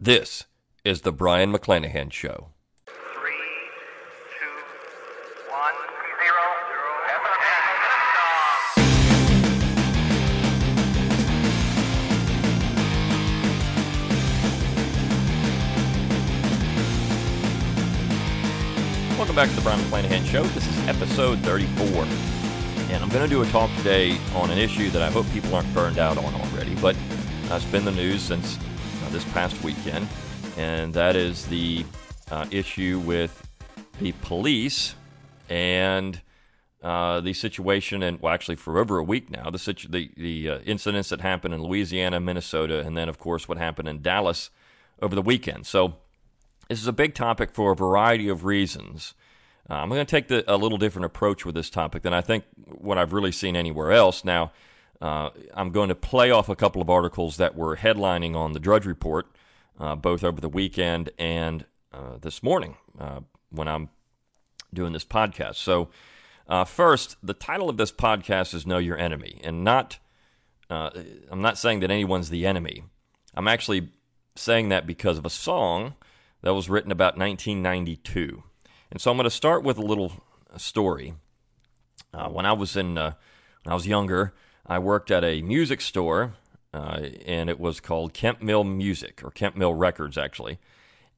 This is the Brion McClanahan Show. 3, 2, 1, 0. Welcome back to the Brion McClanahan Show. This is episode 34. And I'm going to do a talk today on an issue that I hope people aren't burned out on already, but it's been the news since this past weekend, and that is the issue with the police and the situation, and well, actually for over a week now, the incidents that happened in Louisiana, Minnesota, and then, of course, what happened in Dallas over the weekend. So this is a big topic for a variety of reasons. I'm going to take a little different approach with this topic than I think what I've really seen anywhere else. Now, I'm going to play off a couple of articles that were headlining on the Drudge Report, both over the weekend and this morning when I'm doing this podcast. So first, the title of this podcast is Know Your Enemy, and I'm not saying that anyone's the enemy. I'm actually saying that because of a song that was written about 1992. And so I'm going to start with a little story. When I was younger, I worked at a music store, and it was called Kemp Mill Music, or Kemp Mill Records, actually.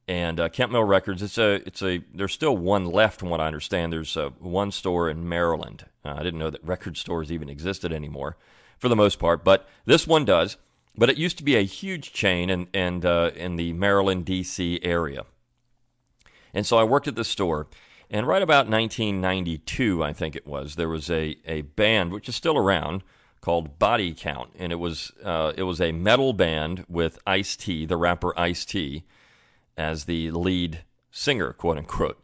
And Kemp Mill Records, there's still one left, from what I understand. There's one store in Maryland. I didn't know that record stores even existed anymore, for the most part, but this one does. But it used to be a huge chain in the Maryland, D.C. area. And so I worked at the store. And right about 1992, I think it was, there was a band, which is still around, called Body Count, and it was a metal band with Ice-T, the rapper Ice-T, as the lead singer, quote unquote.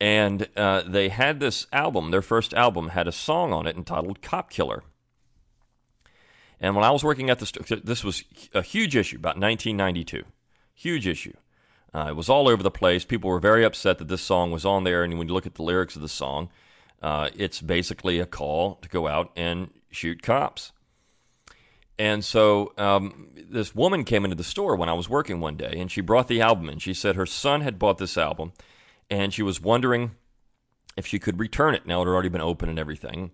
And they had this album, their first album, had a song on it entitled "Cop Killer." And when I was working at the store, this was a huge issue about 1992, huge issue. It was all over the place. People were very upset that this song was on there, and when you look at the lyrics of the song, it's basically a call to go out and shoot cops. And so this woman came into the store when I was working one day, and she brought the album in. She said her son had bought this album, and she was wondering if she could return it. Now, it had already been open and everything,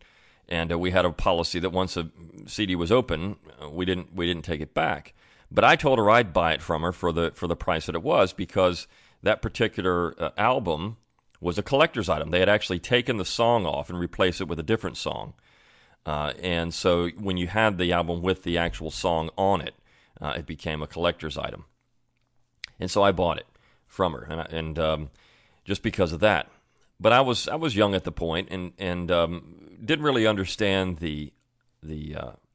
and we had a policy that once a CD was open, we didn't take it back. But I told her I'd buy it from her for the price that it was, because that particular album was a collector's item. They had actually taken the song off and replaced it with a different song. And so when you had the album with the actual song on it, it became a collector's item. And so I bought it from her, and just because of that. But I was young at the point, and didn't really understand the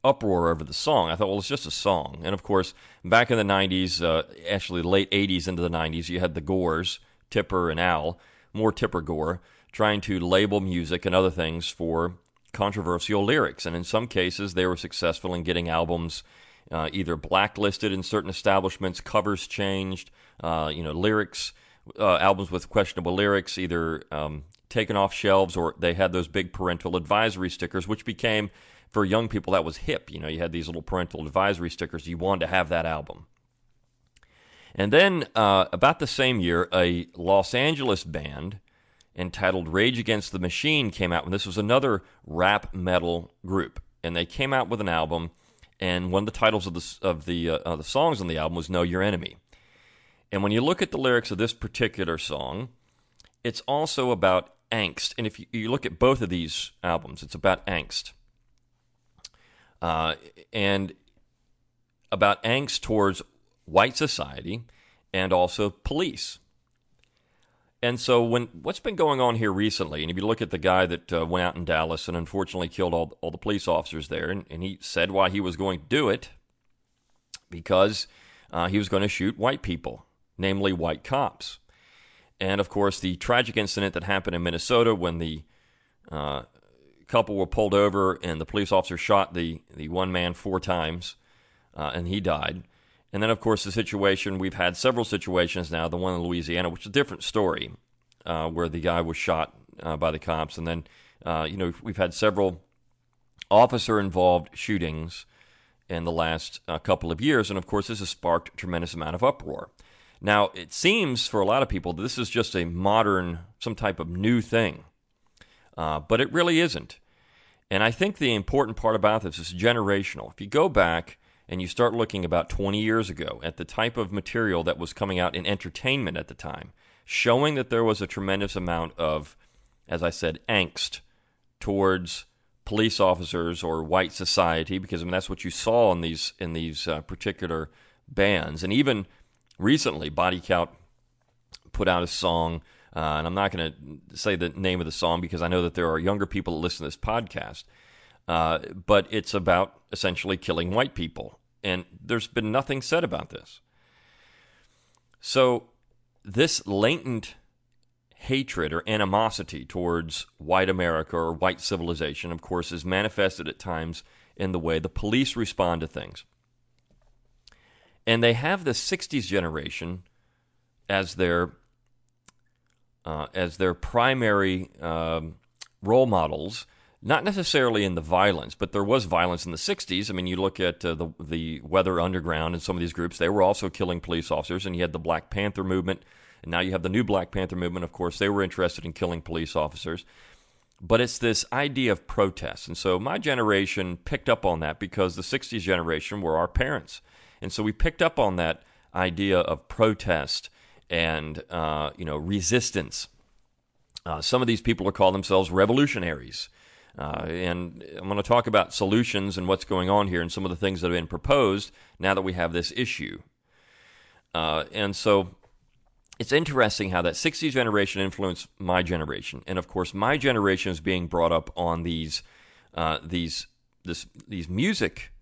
uproar over the song. I thought, well, it's just a song. And of course, back in the 90s, actually late 80s into the 90s, you had the Gores, Tipper and Al, more Tipper Gore, trying to label music and other things for controversial lyrics, and in some cases they were successful in getting albums either blacklisted in certain establishments, covers changed, lyrics, albums with questionable lyrics either taken off shelves, or they had those big parental advisory stickers, which became, for young people, that was hip. You had these little parental advisory stickers. You wanted to have that album. And then about the same year, a Los Angeles band entitled Rage Against the Machine came out, and this was another rap metal group, and they came out with an album, and one of the titles of the songs on the album was Know Your Enemy. And when you look at the lyrics of this particular song, it's also about angst, and if you look at both of these albums, it's about angst, and about angst towards white society and also police. And so what's been going on here recently, and if you look at the guy that went out in Dallas and unfortunately killed all the police officers there, and he said why he was going to do it, because he was going to shoot white people, namely white cops. And, of course, the tragic incident that happened in Minnesota when the couple were pulled over and the police officer shot the one man 4 times, and he died. And then, of course, the situation, we've had several situations now, the one in Louisiana, which is a different story, where the guy was shot by the cops. And then, we've had several officer-involved shootings in the last couple of years. And, of course, this has sparked a tremendous amount of uproar. Now, it seems for a lot of people that this is just a modern, some type of new thing, but it really isn't. And I think the important part about this is generational. If you go back and you start looking about 20 years ago at the type of material that was coming out in entertainment at the time, showing that there was a tremendous amount of, as I said, angst towards police officers or white society, because that's what you saw in these particular bands. And even recently, Body Count put out a song, and I'm not going to say the name of the song because I know that there are younger people that listen to this podcast, but it's about essentially killing white people, and there's been nothing said about this. So this latent hatred or animosity towards white America or white civilization, of course, is manifested at times in the way the police respond to things. And they have the 60s generation as their primary role models, not necessarily in the violence, but there was violence in the 60s. I mean, you look at the Weather Underground and some of these groups, they were also killing police officers, and you had the Black Panther movement, and now you have the New Black Panther movement. Of course, they were interested in killing police officers. But it's this idea of protest. And so my generation picked up on that because the 60s generation were our parents. And so we picked up on that idea of protest and, resistance. Some of these people call themselves revolutionaries. And I'm going to talk about solutions and what's going on here and some of the things that have been proposed now that we have this issue. And so it's interesting how that 60s generation influenced my generation. And, of course, my generation is being brought up on these lyrics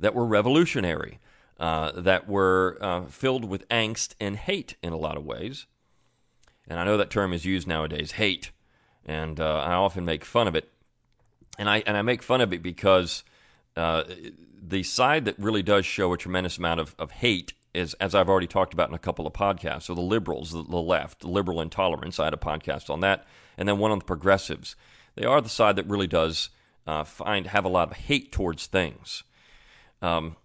that were revolutionary, that were filled with angst and hate in a lot of ways. And I know that term is used nowadays, hate, and I often make fun of it. And I make fun of it because the side that really does show a tremendous amount of hate is, as I've already talked about in a couple of podcasts, so the liberals, the left, the liberal intolerance, I had a podcast on that, and then one on the progressives. They are the side that really does have a lot of hate towards things. And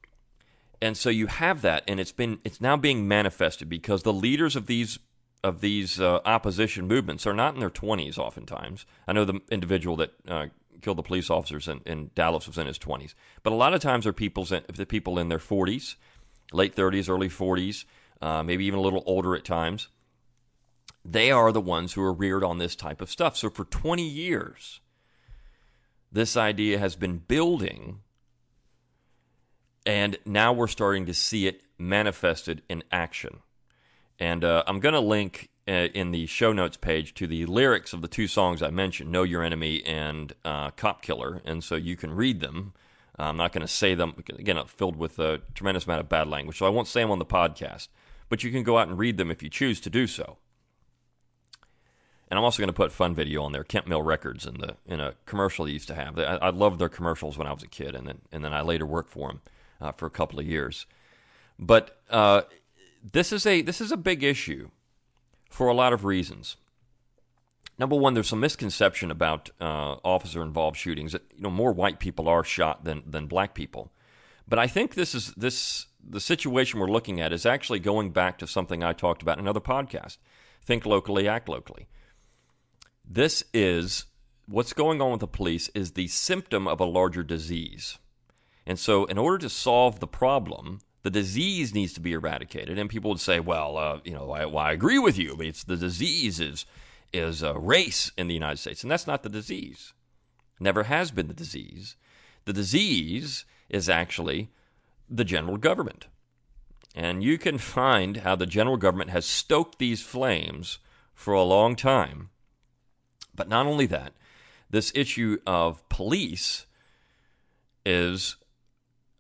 so you have that, and it's now being manifested because the leaders of these opposition movements are not in their 20s oftentimes. I know the individual that killed the police officers in Dallas was in his 20s, but a lot of times they're people in their 40s, late 30s, early 40s, maybe even a little older at times. They are the ones who are reared on this type of stuff. So for 20 years, this idea has been building. And now we're starting to see it manifested in action. And I'm going to link in the show notes page to the lyrics of the 2 songs I mentioned, Know Your Enemy and Cop Killer. And so you can read them. I'm not going to say them. Again, I'm filled with a tremendous amount of bad language, so I won't say them on the podcast. But you can go out and read them if you choose to do so. And I'm also going to put fun video on there, Kemp Mill Records, in a commercial they used to have. I loved their commercials when I was a kid, and then I later worked for them. For a couple of years, but this is a big issue for a lot of reasons. Number one, there's some misconception about officer-involved shootings that more white people are shot than black people, but I think the situation we're looking at is actually going back to something I talked about in another podcast: think locally, act locally. This is what's going on with the police is the symptom of a larger disease. And so in order to solve the problem, the disease needs to be eradicated. And people would say, well, I agree with you. But it's the disease is race in the United States. And that's not the disease. Never has been the disease. The disease is actually the general government. And you can find how the general government has stoked these flames for a long time. But not only that, this issue of police is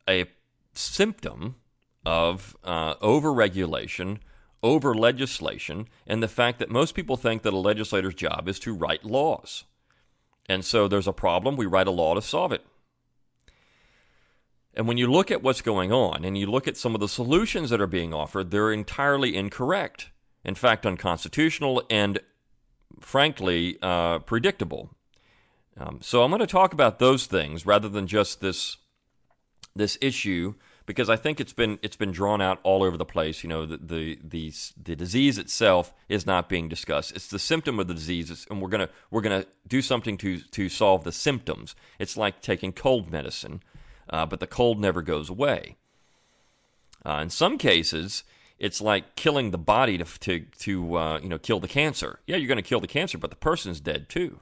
a symptom of over-regulation, over-legislation, and the fact that most people think that a legislator's job is to write laws. And so there's a problem, we write a law to solve it. And when you look at what's going on, and you look at some of the solutions that are being offered, they're entirely incorrect. In fact, unconstitutional and, frankly, predictable. So I'm going to talk about those things rather than just this issue, because I think it's been drawn out all over the place. You know, the disease itself is not being discussed. It's the symptom of the disease, and we're gonna do something to solve the symptoms. It's like taking cold medicine, but the cold never goes away. In some cases, it's like killing the body to kill the cancer. Yeah, you're going to kill the cancer, but the person's dead too.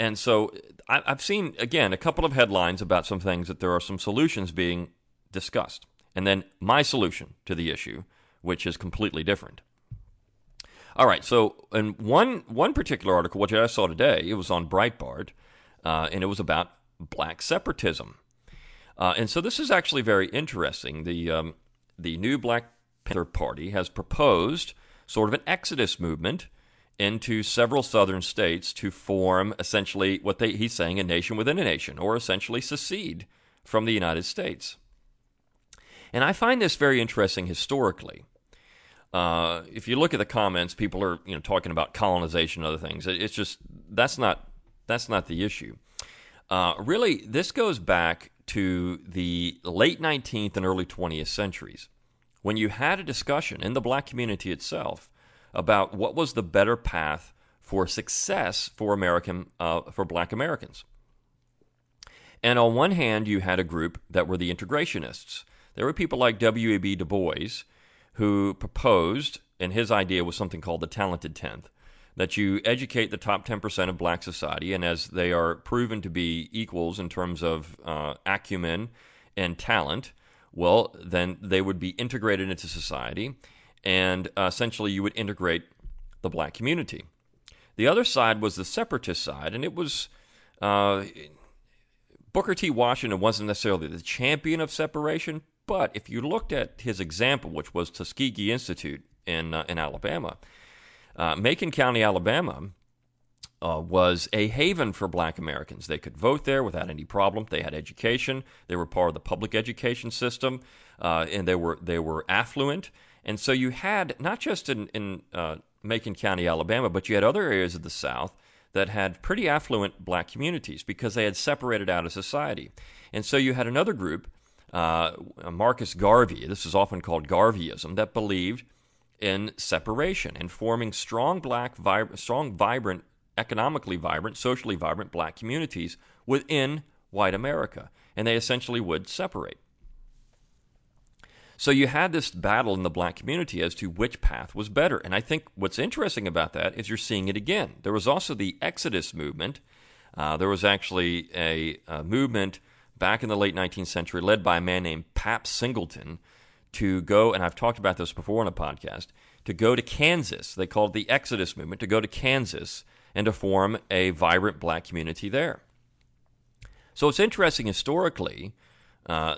And so I've seen, again, a couple of headlines about some things that there are some solutions being discussed. And then my solution to the issue, which is completely different. All right, so in one particular article, which I saw today, it was on Breitbart, and it was about black separatism. And so this is actually very interesting. The New Black Panther Party has proposed sort of an exodus movement into several southern states to form essentially what he's saying a nation within a nation, or essentially secede from the United States. And I find this very interesting historically. If you look at the comments, people are talking about colonization and other things. It's just that's not the issue. Really, this goes back to the late 19th and early 20th centuries, when you had a discussion in the black community itself about what was the better path for success for black Americans. And on one hand, you had a group that were the integrationists. There were people like W.E.B. Du Bois, who proposed, and his idea was something called the Talented Tenth, that you educate the top 10% of black society, and as they are proven to be equals in terms of acumen and talent, well, then they would be integrated into society, and essentially you would integrate the black community. The other side was the separatist side, and it was Booker T. Washington wasn't necessarily the champion of separation, but if you looked at his example, which was Tuskegee Institute in Alabama, Macon County, Alabama, was a haven for black Americans. They could vote there without any problem. They had education. They were part of the public education system, and they were affluent. And so you had, not just in Macon County, Alabama, but you had other areas of the South that had pretty affluent black communities because they had separated out of society. And so you had another group, Marcus Garvey, this is often called Garveyism, that believed in separation and forming strong, vibrant, economically vibrant, socially vibrant black communities within white America. And they essentially would separate. So you had this battle in the black community as to which path was better. And I think what's interesting about that is you're seeing it again. There was also the Exodus movement. There was actually a movement back in the late 19th century led by a man named Pap Singleton to go, and I've talked about this before on a podcast, to go to Kansas. They called it the Exodus movement, to go to Kansas and to form a vibrant black community there. So it's interesting historically,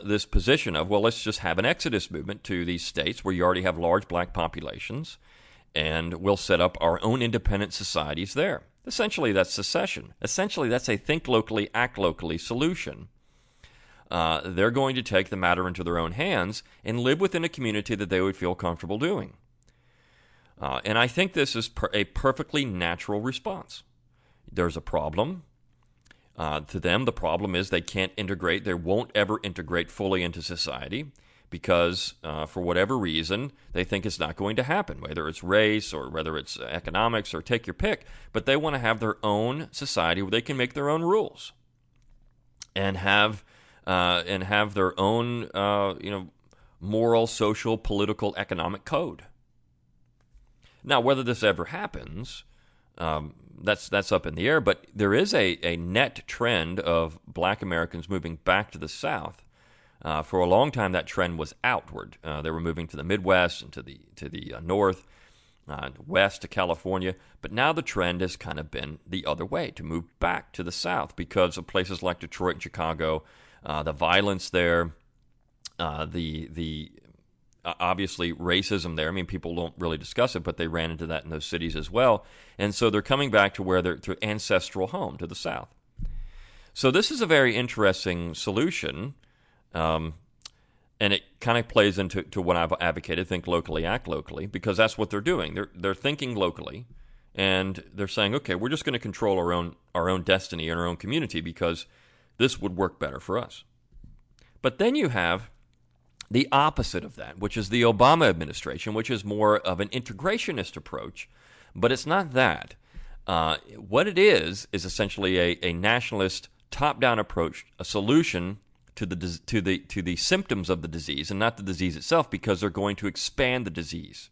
this position of, well, let's just have an exodus movement to these states where you already have large black populations, and we'll set up our own independent societies there. Essentially, that's secession. Essentially, that's a think locally, act locally solution. They're going to take the matter into their own hands and live within a community that they would feel comfortable doing. And I think this is a perfectly natural response. There's a problem. To them, the problem is they can't integrate. They won't ever integrate fully into society because, for whatever reason, they think it's not going to happen, whether it's race or whether it's economics or take your pick. But they want to have their own society where they can make their own rules and have their own moral, social, political, economic code. Now, whether this ever happens, that's up in the air, but there is a net trend of black Americans moving back to the South. For a long time, that trend was outward. They were moving to the Midwest and to the North, West to California, but now the trend has kind of been the other way, to move back to the South because of places like Detroit and Chicago, the violence there, obviously racism there. I mean, people don't really discuss it, but they ran into that in those cities as well. And so they're coming back to where their ancestral home, to the South. So this is a very interesting solution, and it kind of plays into what I've advocated: think locally, act locally, because that's what they're doing. They're thinking locally, and they're saying, okay, we're just going to control our own destiny and our own community because this would work better for us. But then you have the opposite of that, which is the Obama administration, which is more of an integrationist approach, but it's not that. What it is essentially a nationalist, top-down approach, a solution to the symptoms of the disease, and not the disease itself, because they're going to expand the disease.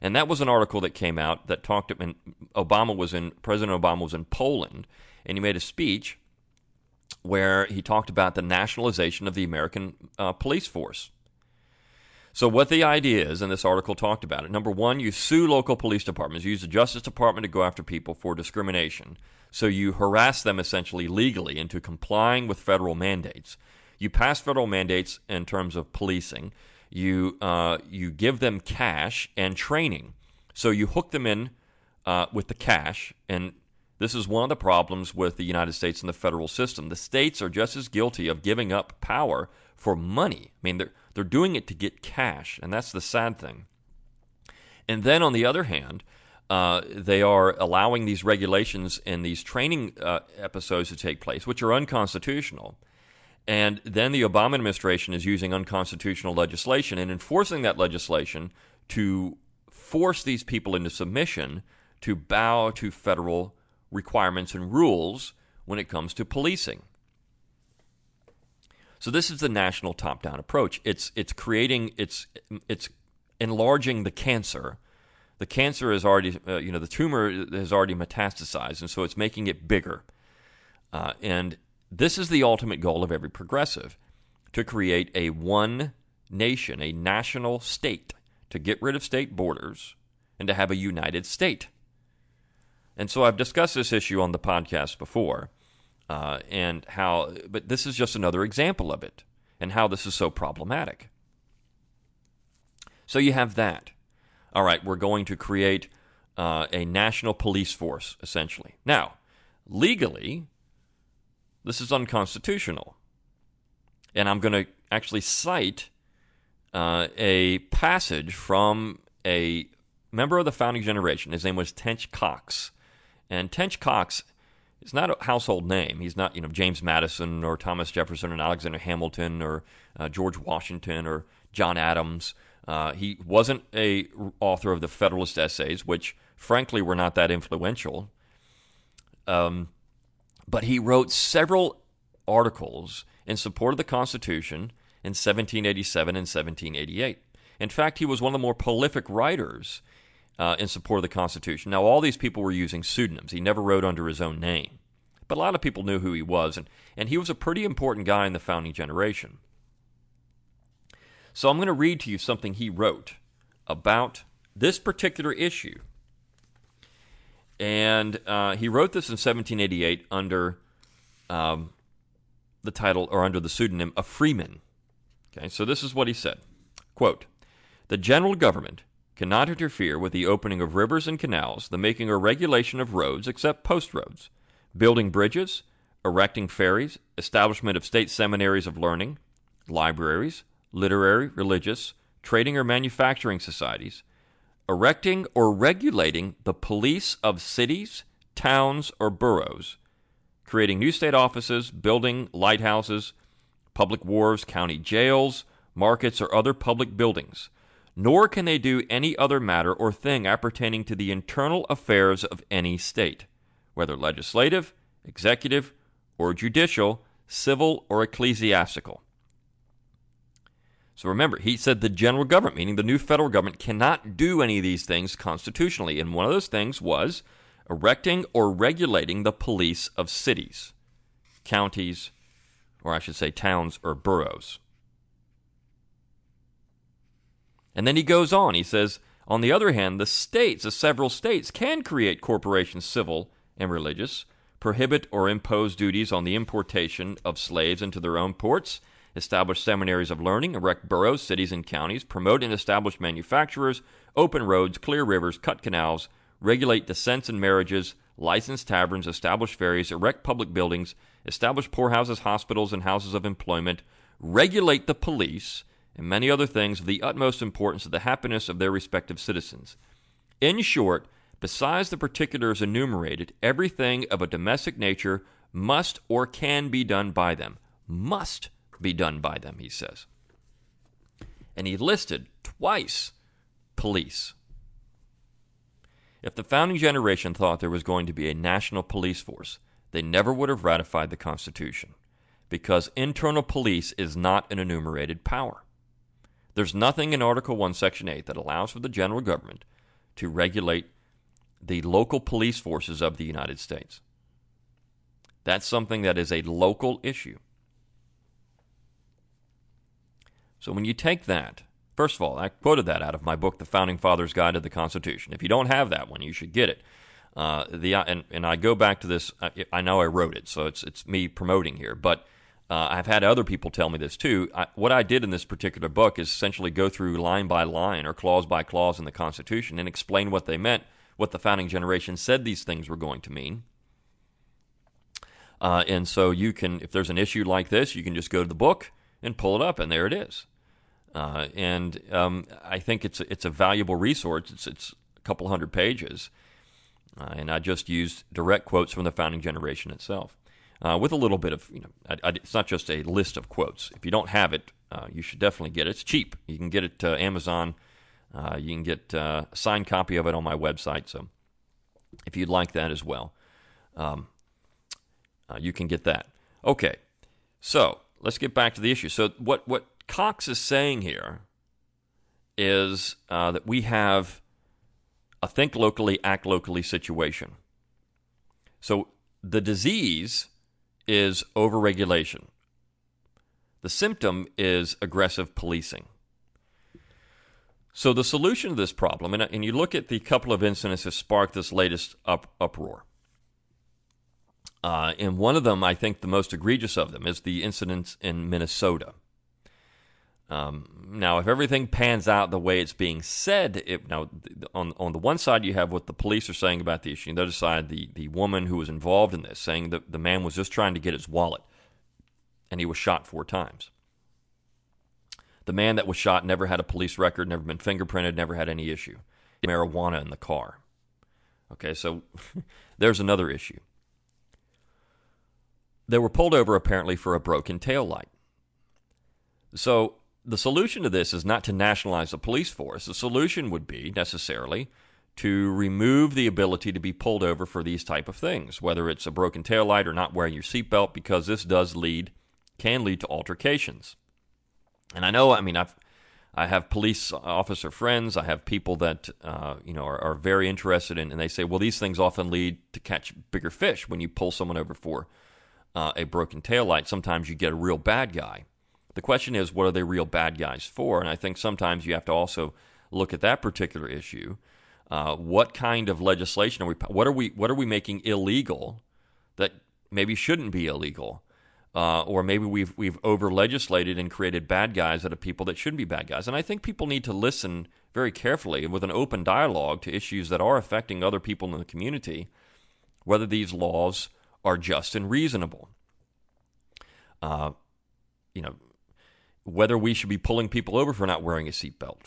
And that was an article that came out that talked. And President Obama was in Poland, and he made a speech where he talked about the nationalization of the American police force. So what the idea is, and this article talked about it, number one, you sue local police departments. You use the Justice Department to go after people for discrimination. So you harass them essentially legally into complying with federal mandates. You pass federal mandates in terms of policing. You give them cash and training. So you hook them in with the cash. And this is one of the problems with the United States and the federal system. The states are just as guilty of giving up power for money. I mean, they're doing it to get cash, and that's the sad thing. And then, on the other hand, they are allowing these regulations and these training episodes to take place, which are unconstitutional. And then the Obama administration is using unconstitutional legislation and enforcing that legislation to force these people into submission, to bow to federal requirements and rules when it comes to policing. So this is the national top-down approach. It's enlarging the cancer. The cancer is already, the tumor has already metastasized, and so it's making it bigger. And this is the ultimate goal of every progressive: to create a one nation, a national state, to get rid of state borders, and to have a united state. And so I've discussed this issue on the podcast before. But this is just another example of it, and how this is so problematic. So you have that. All right, we're going to create a national police force, essentially. Now, legally, this is unconstitutional. And I'm going to actually cite a passage from a member of the founding generation. His name was Tench Cox. And Tench Cox, it's not a household name. He's not, James Madison or Thomas Jefferson and Alexander Hamilton or George Washington or John Adams. He wasn't a author of the Federalist Essays, which, frankly, were not that influential. But he wrote several articles in support of the Constitution in 1787 and 1788. In fact, he was one of the more prolific writers in support of the Constitution. Now, all these people were using pseudonyms. He never wrote under his own name. But a lot of people knew who he was, and he was a pretty important guy in the founding generation. So I'm going to read to you something he wrote about this particular issue. And he wrote this in 1788 under the title, or under the pseudonym, of Freeman. Okay, so this is what he said. Quote, "The general government cannot interfere with the opening of rivers and canals, the making or regulation of roads except post roads, building bridges, erecting ferries, establishment of state seminaries of learning, libraries, literary, religious, trading or manufacturing societies, erecting or regulating the police of cities, towns, or boroughs, creating new state offices, building lighthouses, public wharves, county jails, markets, or other public buildings. Nor can they do any other matter or thing appertaining to the internal affairs of any state, whether legislative, executive, or judicial, civil, or ecclesiastical." So remember, he said the general government, meaning the new federal government, cannot do any of these things constitutionally. And one of those things was erecting or regulating the police of cities, counties, or I should say towns or boroughs. And then he goes on. He says, "On the other hand, the several states can create corporations, civil and religious, prohibit or impose duties on the importation of slaves into their own ports, establish seminaries of learning, erect boroughs, cities, and counties, promote and establish manufacturers, open roads, clear rivers, cut canals, regulate descents and marriages, license taverns, establish ferries, erect public buildings, establish poorhouses, hospitals, and houses of employment, regulate the police, and many other things of the utmost importance to the happiness of their respective citizens. In short, besides the particulars enumerated, everything of a domestic nature must or can be done by them. Must be done by them, he says. And he listed twice police. If the founding generation thought there was going to be a national police force, they never would have ratified the Constitution, because internal police is not an enumerated power. There's nothing in Article 1, Section 8 that allows for the general government to regulate the local police forces of the United States. That's something that is a local issue. So when you take that, first of all, I quoted that out of my book, The Founding Fathers' Guide to the Constitution. If you don't have that one, you should get it. And I go back to this. I know I wrote it, so it's me promoting here. But I've had other people tell me this too. What I did in this particular book is essentially go through line by line or clause by clause in the Constitution and explain what they meant, what the founding generation said these things were going to mean. And so you can, if there's an issue like this, you can just go to the book and pull it up, and there it is. I think it's a valuable resource. It's a couple hundred pages, and I just used direct quotes from the founding generation itself, with a little bit of, it's not just a list of quotes. If you don't have it, you should definitely get it. It's cheap. You can get it Amazon. You can get a signed copy of it on my website, so if you'd like that as well, you can get that. Okay, so let's get back to the issue. So what Cox is saying here is that we have a think locally, act locally situation. So the disease is overregulation. The symptom is aggressive policing. So the solution to this problem, and you look at the couple of incidents that sparked this latest uproar. And one of them, I think the most egregious of them, is the incidents in Minnesota. Now, if everything pans out the way it's being said, on the one side you have what the police are saying about the issue. On the other side, the woman who was involved in this, saying that the man was just trying to get his wallet, and he was shot 4 times. The man that was shot never had a police record, never been fingerprinted, never had any issue. Marijuana in the car. Okay, so there's another issue. They were pulled over, apparently, for a broken taillight. So the solution to this is not to nationalize the police force. The solution would be, necessarily, to remove the ability to be pulled over for these type of things, whether it's a broken taillight or not wearing your seatbelt, because this can lead to altercations. And I know, I have police officer friends, I have people that, are very interested in, and they say, well, these things often lead to catch bigger fish when you pull someone over for a broken taillight. Sometimes you get a real bad guy. The question is, what are they real bad guys for? And I think sometimes you have to also look at that particular issue. What kind of legislation are we? What are we making illegal that maybe shouldn't be illegal? Or maybe we've over-legislated and created bad guys out of people that shouldn't be bad guys. And I think people need to listen very carefully with an open dialogue to issues that are affecting other people in the community, whether these laws are just and reasonable. Whether we should be pulling people over for not wearing a seatbelt,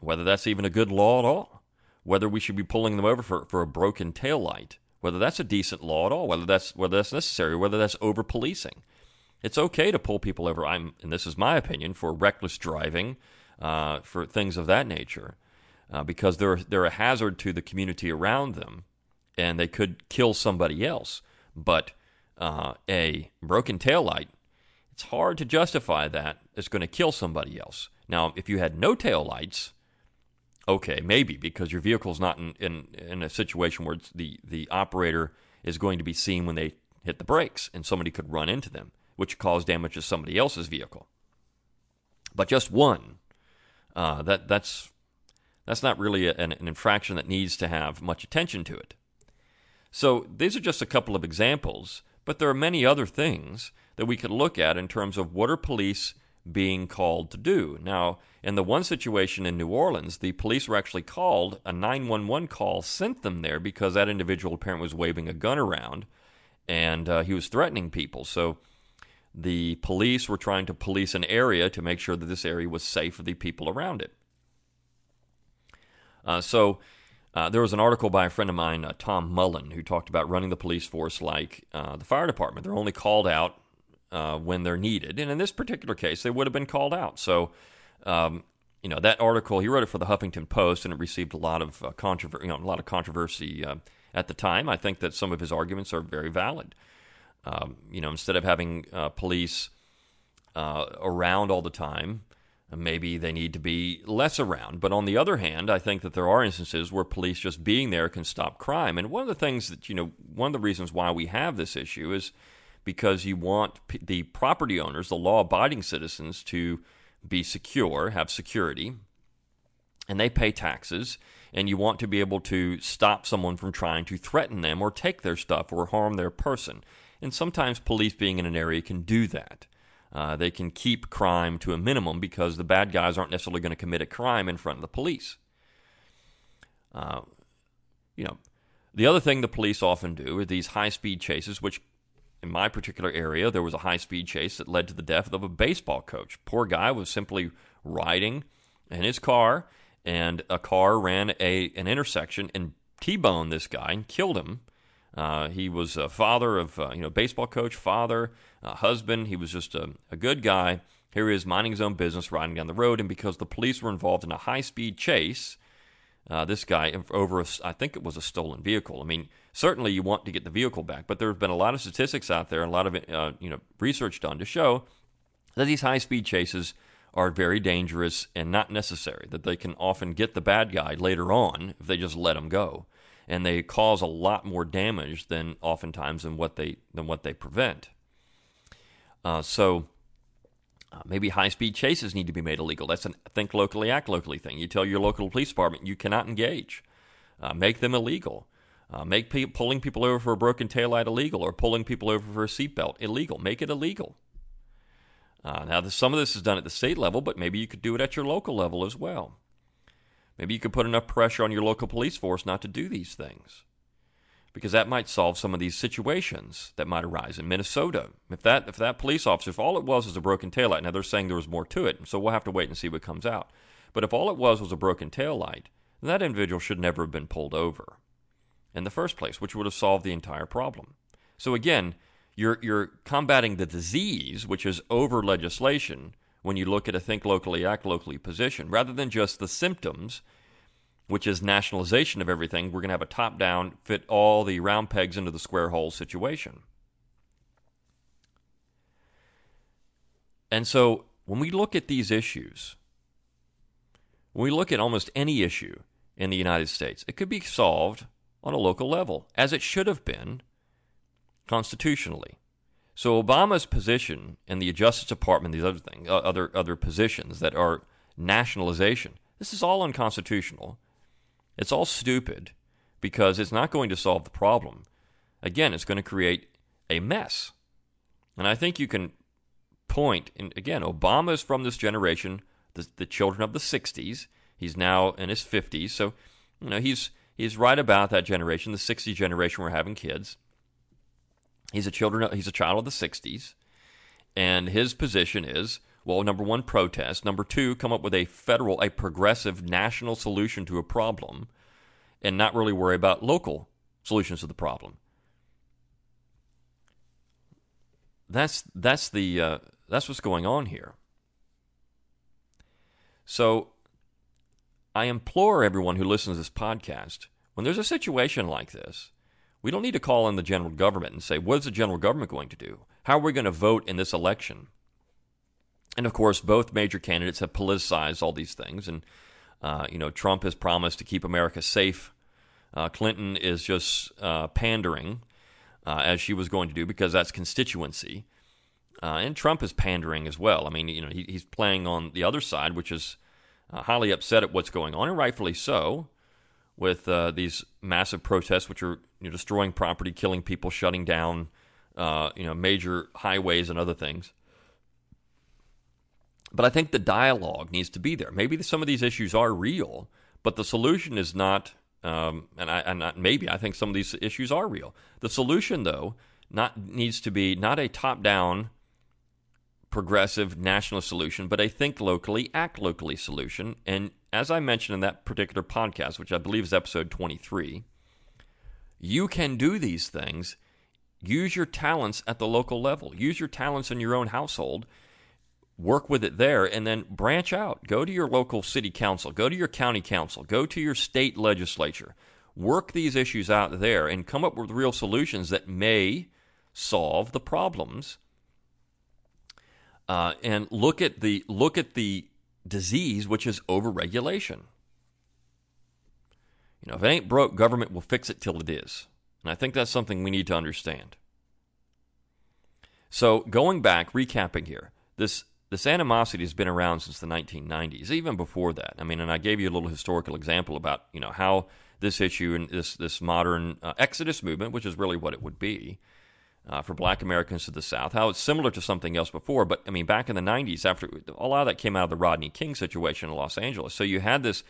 whether that's even a good law at all, whether we should be pulling them over for a broken taillight, whether that's a decent law at all, whether that's necessary, whether that's over-policing. It's okay to pull people over, and this is my opinion, for reckless driving, for things of that nature, because they're a hazard to the community around them, and they could kill somebody else. But a broken taillight, it's hard to justify that it's going to kill somebody else. Now, if you had no taillights, okay, maybe, because your vehicle's not in a situation where the operator is going to be seen when they hit the brakes, and somebody could run into them, which caused damage to somebody else's vehicle. But just one, that's not really an infraction that needs to have much attention to it. So these are just a couple of examples, but there are many other things that we could look at in terms of what are police being called to do. Now, in the one situation in New Orleans, the police were actually called. A 911 call sent them there because that individual apparently was waving a gun around, and he was threatening people. So the police were trying to police an area to make sure that this area was safe for the people around it. There was an article by a friend of mine, Tom Mullen, who talked about running the police force like the fire department. They're only called out when they're needed. And in this particular case, they would have been called out. So, that article, he wrote it for the Huffington Post, and it received a lot of controversy at the time. I think that some of his arguments are very valid. Instead of having police around all the time, maybe they need to be less around. But on the other hand, I think that there are instances where police just being there can stop crime. And one of the things that, one of the reasons why we have this issue is because you want the property owners, the law-abiding citizens, to be secure, have security, and they pay taxes, and you want to be able to stop someone from trying to threaten them or take their stuff or harm their person. And sometimes police being in an area can do that. They can keep crime to a minimum because the bad guys aren't necessarily going to commit a crime in front of the police. The other thing the police often do are these high-speed chases, which in my particular area, there was a high-speed chase that led to the death of a baseball coach. Poor guy was simply riding in his car, and a car ran an intersection and T-boned this guy and killed him. He was a father of, baseball coach, father, husband. He was just a good guy. Here he is minding his own business, riding down the road. And because the police were involved in a high-speed chase, this guy over, I think it was a stolen vehicle. I mean, certainly you want to get the vehicle back, but there have been a lot of statistics out there and a lot of research done to show that these high-speed chases are very dangerous and not necessary, that they can often get the bad guy later on if they just let him go. And they cause a lot more damage than oftentimes than what they prevent. Maybe high-speed chases need to be made illegal. That's a think locally, act locally thing. You tell your local police department you cannot engage. Make them illegal. Make pulling people over for a broken taillight illegal, or pulling people over for a seatbelt illegal. Make it illegal. Some of this is done at the state level, but maybe you could do it at your local level as well. Maybe you could put enough pressure on your local police force not to do these things, because that might solve some of these situations that might arise in Minnesota. If that police officer, if all it was is a broken taillight, now they're saying there was more to it, so we'll have to wait and see what comes out. But if all it was a broken taillight, then that individual should never have been pulled over in the first place, which would have solved the entire problem. So again, you're combating the disease, which is over-legislation, when you look at a think locally, act locally position, rather than just the symptoms, which is nationalization of everything. We're going to have a top-down, fit all the round pegs into the square hole situation. And so when we look at these issues, when we look at almost any issue in the United States, it could be solved on a local level, as it should have been constitutionally. So Obama's position in the Justice Department, these other things, other positions that are nationalization, this is all unconstitutional. It's all stupid because it's not going to solve the problem. Again, it's going to create a mess. And I think you can point, and again, Obama's from this generation, the children of the 60s. He's now in his 50s. So, he's right about that generation. The 60s generation were having kids. He's a child of the 60s, and his position is, well, number one, protest. Number two, come up with a progressive national solution to a problem and not really worry about local solutions to the problem. That's what's going on here. So I implore everyone who listens to this podcast, when there's a situation like this, we don't need to call in the general government and say, what is the general government going to do? How are we going to vote in this election? And, of course, both major candidates have politicized all these things. And, Trump has promised to keep America safe. Clinton is just pandering, as she was going to do, because that's constituency. And Trump is pandering as well. I mean, he's playing on the other side, which is highly upset at what's going on, and rightfully so, with these massive protests, which are destroying property, killing people, shutting down major highways and other things. But I think the dialogue needs to be there. Maybe some of these issues are real, but the solution is not. I think some of these issues are real. The solution, though, needs to be not a top-down, progressive nationalist solution, but a think locally, act locally solution. And as I mentioned in that particular podcast, which I believe is episode 23, you can do these things. Use your talents at the local level. Use your talents in your own household. Work with it there, and then branch out. Go to your local city council. Go to your county council. Go to your state legislature. Work these issues out there and come up with real solutions that may solve the problems. And look at the disease, which is overregulation. If it ain't broke, government will fix it till it is. And I think that's something we need to understand. So going back, recapping here, this animosity has been around since the 1990s, even before that. And I gave you a little historical example about, how this issue and this modern Exodus movement, which is really what it would be for black Americans to the South, how it's similar to something else before. But, back in the 90s, after a lot of that came out of the Rodney King situation in Los Angeles. So you had this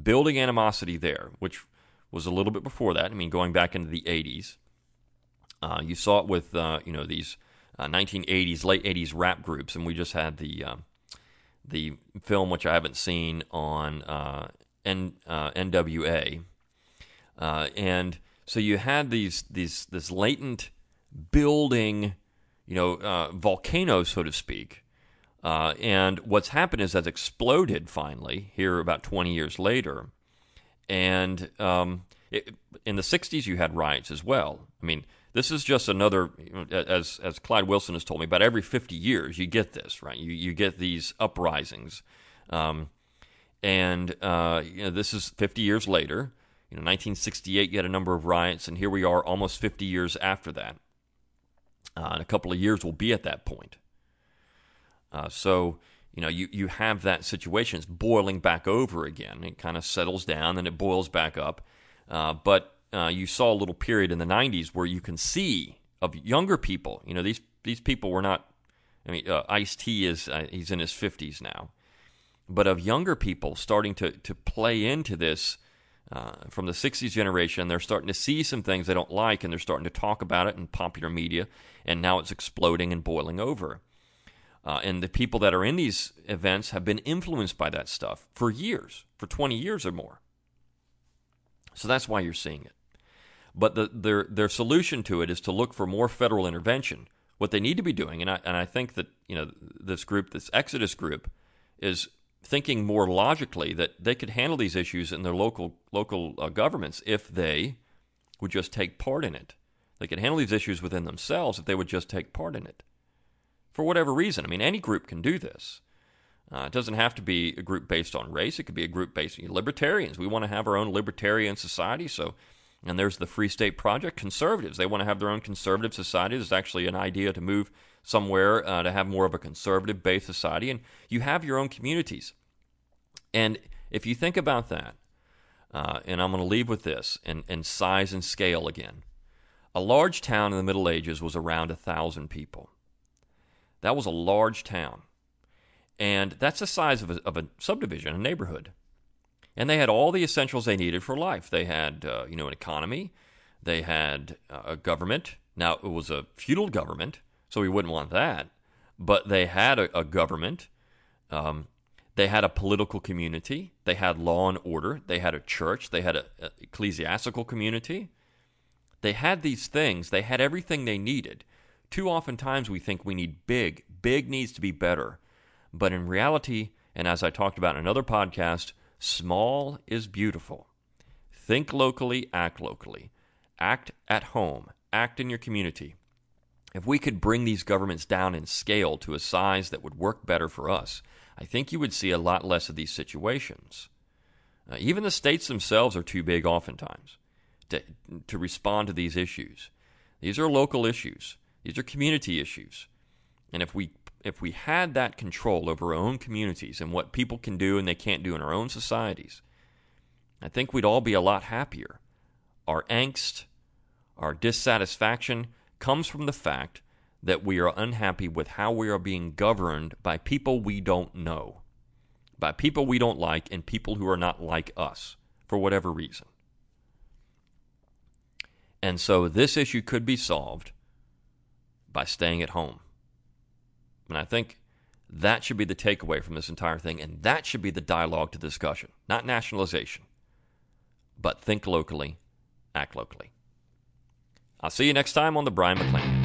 building animosity there, which was a little bit before that. Going back into the 80s, you saw it with, these 1980s, late 80s rap groups, and we just had the film, which I haven't seen, on NWA, and so you had this latent building, volcano, so to speak, and what's happened is that's exploded finally here about 20 years later, and in the 60s you had riots as well. This is just another, as Clyde Wilson has told me, about every 50 years you get this, right? You get these uprisings. This is 50 years later. 1968, you had a number of riots, and here we are almost 50 years after that. In a couple of years, we'll be at that point. You have that situation. It's boiling back over again. It kind of settles down, and it boils back up. You saw a little period in the 90s where you can see of younger people. These people were not. Ice-T is he's in his 50s now, but of younger people starting to play into this from the 60s generation. They're starting to see some things they don't like, and they're starting to talk about it in popular media. And now it's exploding and boiling over. And the people that are in these events have been influenced by that stuff for years, for 20 years or more. So that's why you're seeing it. But their solution to it is to look for more federal intervention. What they need to be doing, and I think that this group, this Exodus group, is thinking more logically that they could handle these issues in their local governments if they would just take part in it. They could handle these issues within themselves if they would just take part in it. For whatever reason, any group can do this. It doesn't have to be a group based on race. It could be a group based on libertarians. We want to have our own libertarian society. And there's the Free State Project. Conservatives, they want to have their own conservative society. There's actually an idea to move somewhere to have more of a conservative-based society. And you have your own communities. And if you think about that, and I'm going to leave with this, and size and scale again. A large town in the Middle Ages was around 1,000 people. That was a large town. And that's the size of a subdivision, a neighborhood. And they had all the essentials they needed for life. They had, an economy. They had a government. Now, it was a feudal government, so we wouldn't want that. But they had a government. They had a political community. They had law and order. They had a church. They had an ecclesiastical community. They had these things. They had everything they needed. Too often times we think we need big. Big needs to be better. But in reality, and as I talked about in another podcast, small is beautiful. Think locally, act locally. Act at home. Act in your community. If we could bring these governments down in scale to a size that would work better for us, I think you would see a lot less of these situations. Even the states themselves are too big oftentimes to respond to these issues. These are local issues. These are community issues. And if we had that control over our own communities and what people can do and they can't do in our own societies, I think we'd all be a lot happier. Our angst, our dissatisfaction comes from the fact that we are unhappy with how we are being governed by people we don't know, by people we don't like, and people who are not like us for whatever reason. And so this issue could be solved by staying at home. And I think that should be the takeaway from this entire thing, and that should be the dialogue to discussion, not nationalization, but think locally, act locally. I'll see you next time on The Brion McClanahan.